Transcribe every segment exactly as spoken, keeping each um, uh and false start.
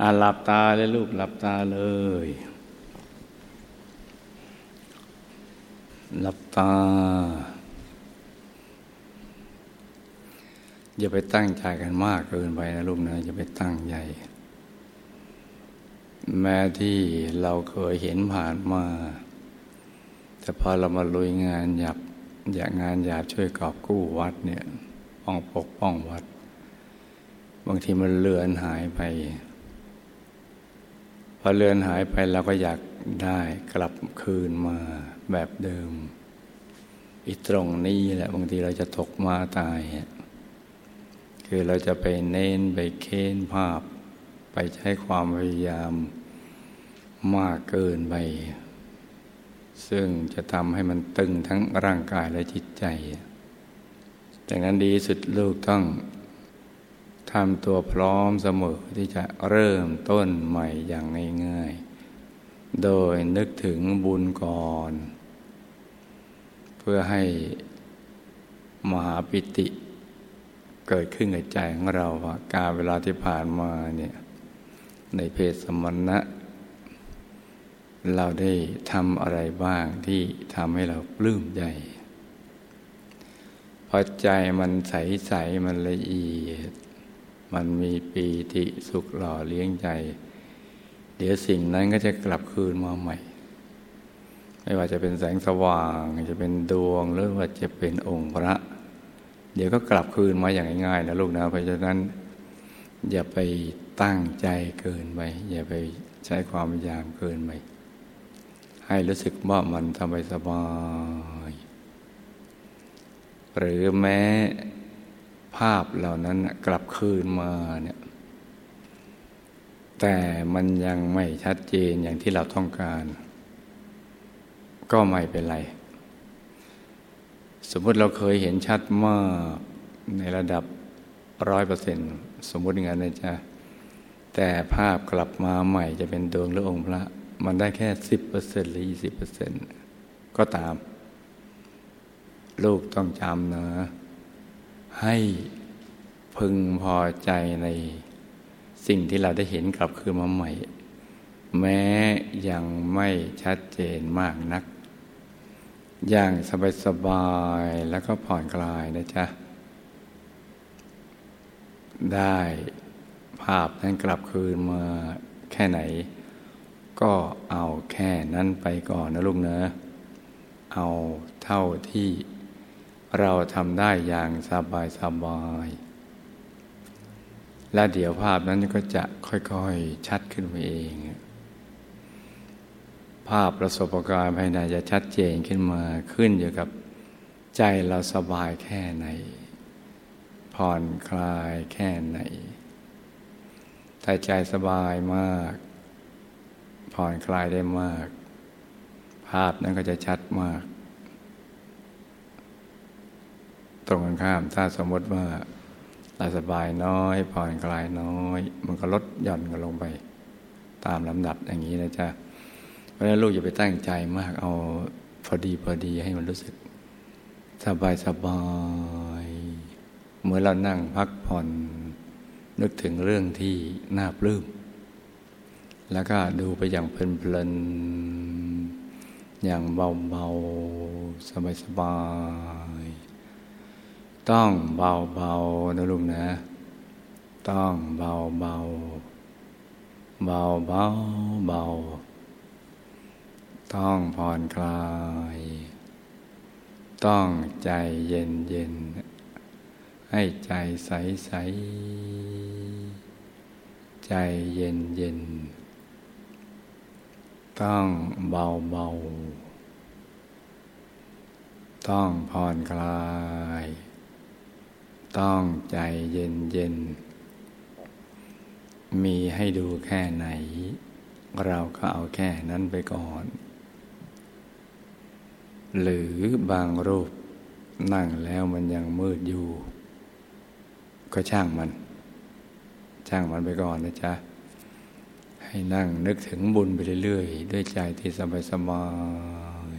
อ่ะหลับตาเลยลูกหลับตาเลยหลับตาอย่าไปตั้งใจกันมากเกินไปนะลูกนะอย่าไปตั้งใจแม้ที่เราเคยเห็นผ่านมาแต่พอเรามาลุยงานหยาบอย่างงานหยาบช่วยกอบกู้วัดเนี่ยป้องปกป้องวัดบางทีมันเลือนหายไปพอเลือนหายไปเราก็อยากได้กลับคืนมาแบบเดิมอีตรงนี้แหละบางทีเราจะตกมาตายคือเราจะไปเน้นไปเค้นภาพไปใช้ความพยายามมากเกินไปซึ่งจะทำให้มันตึงทั้งร่างกายและจิตใจดังนั้นดีสุดลูกต้องทำตัวพร้อมเสมอที่จะเริ่มต้นใหม่อย่างง่ายๆโดยนึกถึงบุญก่อนเพื่อให้มหาปิติเกิดขึ้นในใจของเราว่าการเวลาที่ผ่านมาเนี่ยในเพศสมณะเราได้ทำอะไรบ้างที่ทำให้เราปลื้มใจพอใจมันใสๆมันละเอียดมันมีปีติสุขหล่อเลี้ยงใจเดี๋ยวสิ่งนั้นก็จะกลับคืนมาใหม่ไม่ว่าจะเป็นแสงสว่างจะเป็นดวงหรือว่าจะเป็นองค์พระเดี๋ยวก็กลับคืนมาอย่างง่ายๆนะลูกนะเพราะฉะนั้นอย่าไปตั้งใจเกินไปอย่าไปใช้ความพยายามเกินไปให้รู้สึกว่ามันสบายสบายหรือแม้ภาพเหล่านั้นกลับคืนมาเนี่ยแต่มันยังไม่ชัดเจนอย่างที่เราต้องการก็ไม่เป็นไรสมมติเราเคยเห็นชัดมากในระดับ ร้อยเปอร์เซ็นต์ สมมติอย่างนั้นนะจ๊ะแต่ภาพกลับมาใหม่จะเป็นดวงหรือองค์พระมันได้แค่ สิบเปอร์เซ็นต์ หรือ ยี่สิบเปอร์เซ็นต์ ก็ตามลูกต้องจำนะให้พึงพอใจในสิ่งที่เราได้เห็นกลับคืนมาใหม่แม้ยังไม่ชัดเจนมากนักอย่างสบายๆแล้วก็ผ่อนคลายนะจ๊ะได้ภาพนั้นกลับคืนมาแค่ไหนก็เอาแค่นั้นไปก่อนนะลูกนะเอาเท่าที่เราทำได้อย่างสบายสบายและเดี๋ยวภาพนั้นก็จะค่อยๆชัดขึ้นมาเองภาพประสบการณ์ภายในจะชัดเจนขึ้นมาขึ้นอยู่กับใจเราสบายแค่ไหนผ่อนคลายแค่ไหนถ้าใจสบายมากผ่อนคลายได้มากภาพนั้นก็จะชัดมากตรงกันข้ามถ้าสมมติว่าเราสบายน้อยผ่อนคลายน้อยมันก็ลดหย่อนกันลงไปตามลำดับอย่างนี้นะจ๊ะเพราะฉะนั้นลูกอย่าไปตั้งใจมากเอาพอดีพอดีให้มันรู้สึกสบายสบายเหมือนเรานั่งพักผ่อนนึกถึงเรื่องที่น่าปลื้มแล้วก็ดูไปอย่างเพลินๆอย่างเบาๆสบายๆต้องเบาๆนะลูกนะต้องเบาๆเบาๆเบาต้องผ่อนคลายต้องใจเย็นเย็นให้ใจใสใสใจเย็นเย็นต้องเบาเบาต้องผ่อนคลายต้องใจเย็นเย็นมีให้ดูแค่ไหนเราก็เอาแค่นั้นไปก่อนหรือบางรูปนั่งแล้วมันยังมืดอยู่ก็ช่างมันช่างมันไปก่อนนะจ๊ะให้นั่งนึกถึงบุญไปเรื่อยๆด้วยใจที่สบายสบาย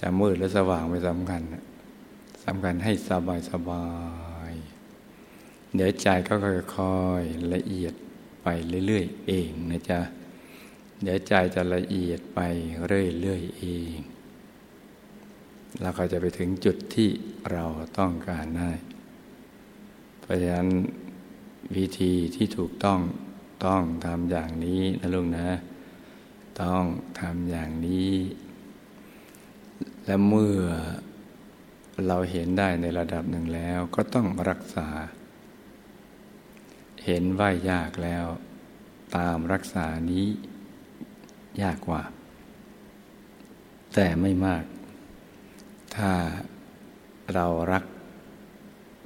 จะมืดหรือสว่างไม่สำคัญสำคัญให้สบายสบายเดี๋ยวใจก็ค่อยๆละเอียด ไปเรื่อยๆเองนะจ๊ะเดี๋ยวใจจะละเอียดไปเรื่อยๆเองแล้วก็จะไปถึงจุดที่เราต้องการได้เพราะฉะนั้นวิธีที่ถูกต้องต้องทำอย่างนี้นะลุงนะต้องทำอย่างนี้และเมื่อเราเห็นได้ในระดับหนึ่งแล้วก็ต้องรักษาเห็นว่ายากแล้วตามรักษานี้ยากกว่าแต่ไม่มากถ้าเรารัก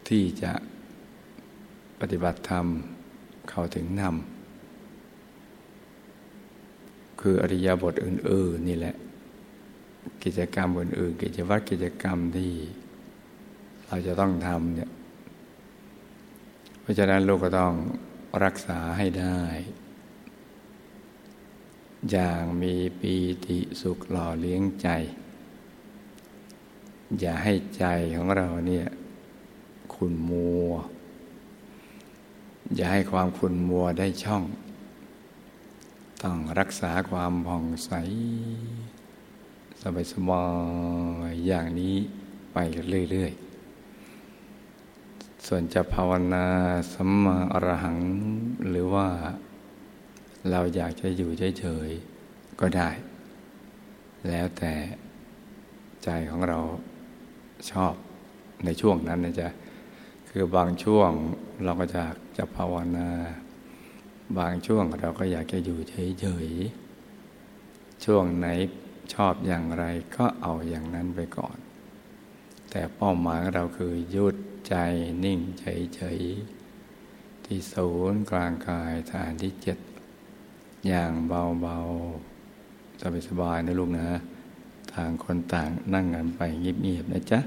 ที่จะปฏิบัติธรรมเข้าถึงธรรมคืออริยบทอื่นๆนี่แหละกิจกรรมอื่นๆกิจวัตรกิจกรรมที่เราจะต้องทำเนี่ยเพราะฉะนั้นลูกก็ต้องรักษาให้ได้อย่างมีปีติสุขหล่อเลี้ยงใจอย่าให้ใจของเราเนี่ยขุ่นมัวอย่าให้ความขุ่นมัวได้ช่องต้องรักษาความผ่องใสสบายสบายอย่างนี้ไปเรื่อยๆส่วนจะภาวนาสัมมาอรหังหรือว่าเราอยากจะอยู่เฉยๆก็ได้แล้วแต่ใจของเราชอบในช่วงนั้นนะจ๊ะคือบางช่วงเราก็อยากจะภาวนาบางช่วงเราก็อยากจะอยู่เฉยๆช่วงไหนชอบอย่างไรก็เอาอย่างนั้นไปก่อนแต่เป้าหมายเราคือหยุดใจนิ่งเฉยๆที่ศูนย์กลางกายฐานที่เจ็ดอย่างเบาๆสบายๆนะลูกนะต่างคนต่างนั่งกันไปเงียบๆนะจ๊ะ